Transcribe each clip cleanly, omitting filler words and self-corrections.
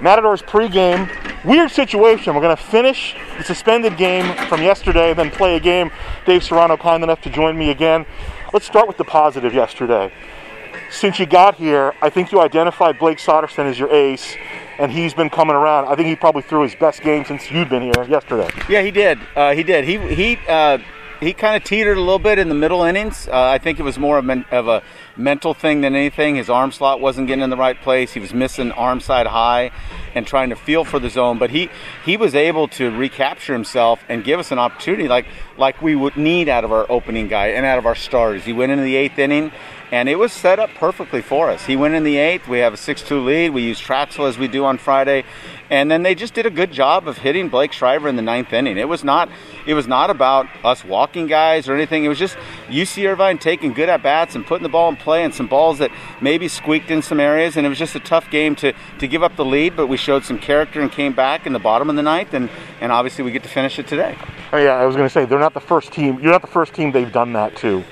Matadors pregame. Weird situation. We're going to finish the suspended game from yesterday, then play a game. Dave Serrano, kind enough to join me again. Let's start with the positive yesterday. Since you got here, I think you identified Blake Soderson as your ace, and he's been coming around. I think he probably threw his best game since you'd been here yesterday. Yeah, he did. He kind of teetered a little bit in the middle innings. I think it was more of a mental thing than anything. His arm slot wasn't getting in the right place. He was missing arm side high and trying to feel for the zone. But he was able to recapture himself and give us an opportunity like we would need out of our opening guy and out of our starters. He went into the eighth inning, and it was set up perfectly for us. He went in the eighth. We have a 6-2 lead. We use Traxel as we do on Friday. And then they just did a good job of hitting Blake Shriver in the ninth inning. It was not about us walking guys or anything. It was just UC Irvine taking good at-bats and putting the ball in play and some balls that maybe squeaked in some areas. And it was just a tough game to give up the lead, but we showed some character and came back in the bottom of the ninth. And obviously we get to finish it today. Oh, yeah, I was going to say, they're not the first team. You're not the first team they've done that to.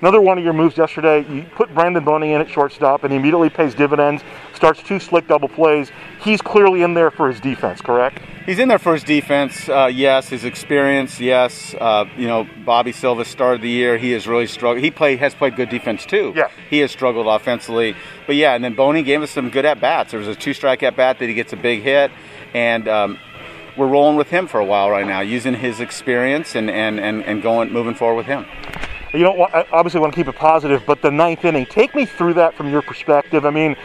Another one of your moves yesterday, you put Brandon Boney in at shortstop, and he immediately pays dividends, starts two slick double plays. He's clearly in there for his defense, correct? He's in there for his defense, yes. His experience, yes. Bobby Silva started the year. He has really struggled. He has played good defense, too. Yeah. He has struggled offensively. But, yeah, and then Boney gave us some good at-bats. There was a two-strike at-bat that he gets a big hit, and we're rolling with him for a while right now, using his experience and going moving forward with him. You don't obviously want to keep it positive, but the ninth inning, take me through that from your perspective. I mean,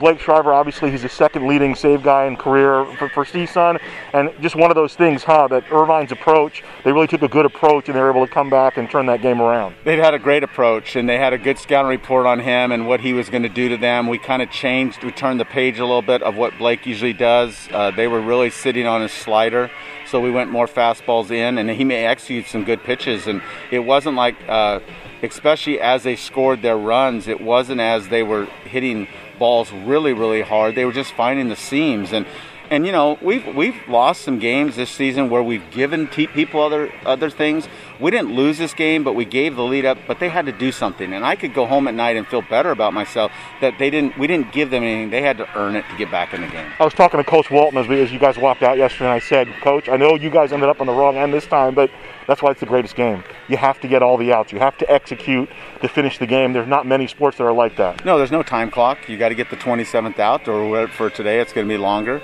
Blake Shriver, obviously, he's the second leading save guy in career for CSUN, and just one of those things, that Irvine's approach, they really took a good approach, and they were able to come back and turn that game around. They've had a great approach, and they had a good scouting report on him and what he was going to do to them. We kind of changed, we turned the page a little bit of what Blake usually does. They were really sitting on his slider. So we went more fastballs in, and he may execute some good pitches. And it wasn't like, especially as they scored their runs, it wasn't as they were hitting balls really, really hard. They were just finding the seams. And we've lost some games this season where we've given people other things. We didn't lose this game, but we gave the lead up. But they had to do something, and I could go home at night and feel better about myself that they didn't. We didn't give them anything. They had to earn it to get back in the game. I was talking to Coach Walton as you guys walked out yesterday, and I said, Coach, I know you guys ended up on the wrong end this time, but that's why it's the greatest game. You have to get all the outs. You have to execute to finish the game. There's not many sports that are like that. No, there's no time clock. You got to get the 27th out, or for today, it's going to be longer.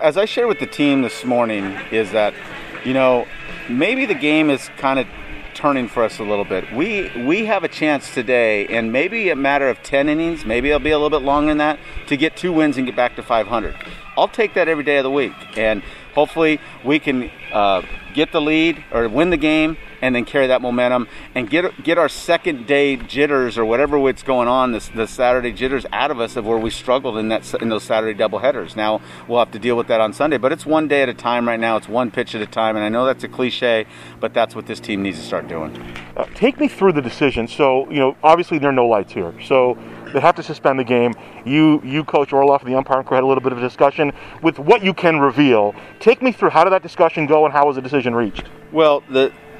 As I shared with the team this morning, is that maybe the game is kind of turning for us a little bit. We have a chance today, and maybe a matter of 10 innings, maybe it'll be a little bit longer than that, to get 2 wins and get back to 500. I'll take that every day of the week, and hopefully we can get the lead or win the game and then carry that momentum and get our second day jitters or whatever it's going on, the Saturday jitters out of us of where we struggled in those Saturday doubleheaders. Now we'll have to deal with that on Sunday, but it's one day at a time right now. It's one pitch at a time, and I know that's a cliche, but that's what this team needs to start doing. Take me through the decision. So, obviously there are no lights here. So they have to suspend the game. You, Coach Orloff, and the umpire had a little bit of a discussion with what you can reveal. Take me through, how did that discussion go and how was the decision reached? Well,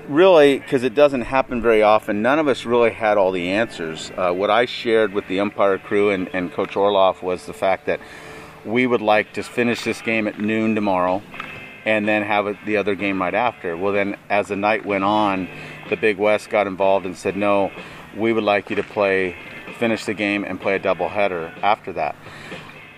really, because it doesn't happen very often, none of us really had all the answers. What I shared with the umpire crew and Coach Orloff was the fact that we would like to finish this game at noon tomorrow and then have the other game right after. Well, then as the night went on, the Big West got involved and said, no, we would like you to finish the game and play a doubleheader after that.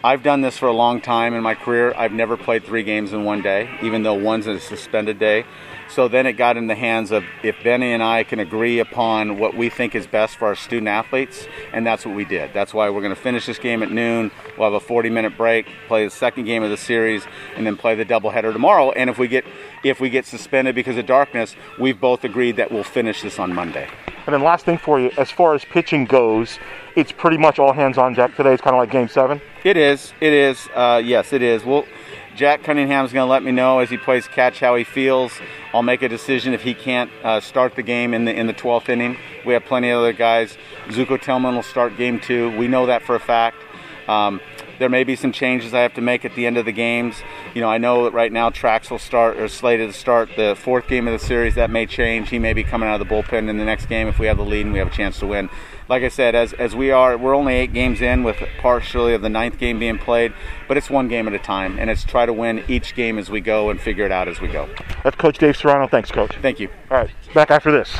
I've done this for a long time in my career. I've never played 3 games in one day, even though one's a suspended day. So then it got in the hands of if Benny and I can agree upon what we think is best for our student athletes, and that's what we did. That's why we're going to finish this game at noon. We'll have a 40-minute break, play the second game of the series, and then play the doubleheader tomorrow. And if we get suspended because of darkness, we've both agreed that we'll finish this on Monday. And then last thing for you, as far as pitching goes, it's pretty much all hands on deck today. It's kind of like Game 7. It is. Yes, it is. Well, Jack Cunningham is going to let me know as he plays catch how he feels. I'll make a decision if he can't start the game in the 12th inning. We have plenty of other guys. Zuko Telman will start Game 2. We know that for a fact. There may be some changes I have to make at the end of the games. I know that right now Traxel will start or slated to start the 4th game of the series. That may change. He may be coming out of the bullpen in the next game if we have the lead and we have a chance to win. like I said, as we are, we're only 8 games in, with partially of the 9th game being played, but it's one game at a time, and it's try to win each game as we go and figure it out as we go. That's Coach Dave Serrano. Thanks, Coach. Thank you. All right, back after this.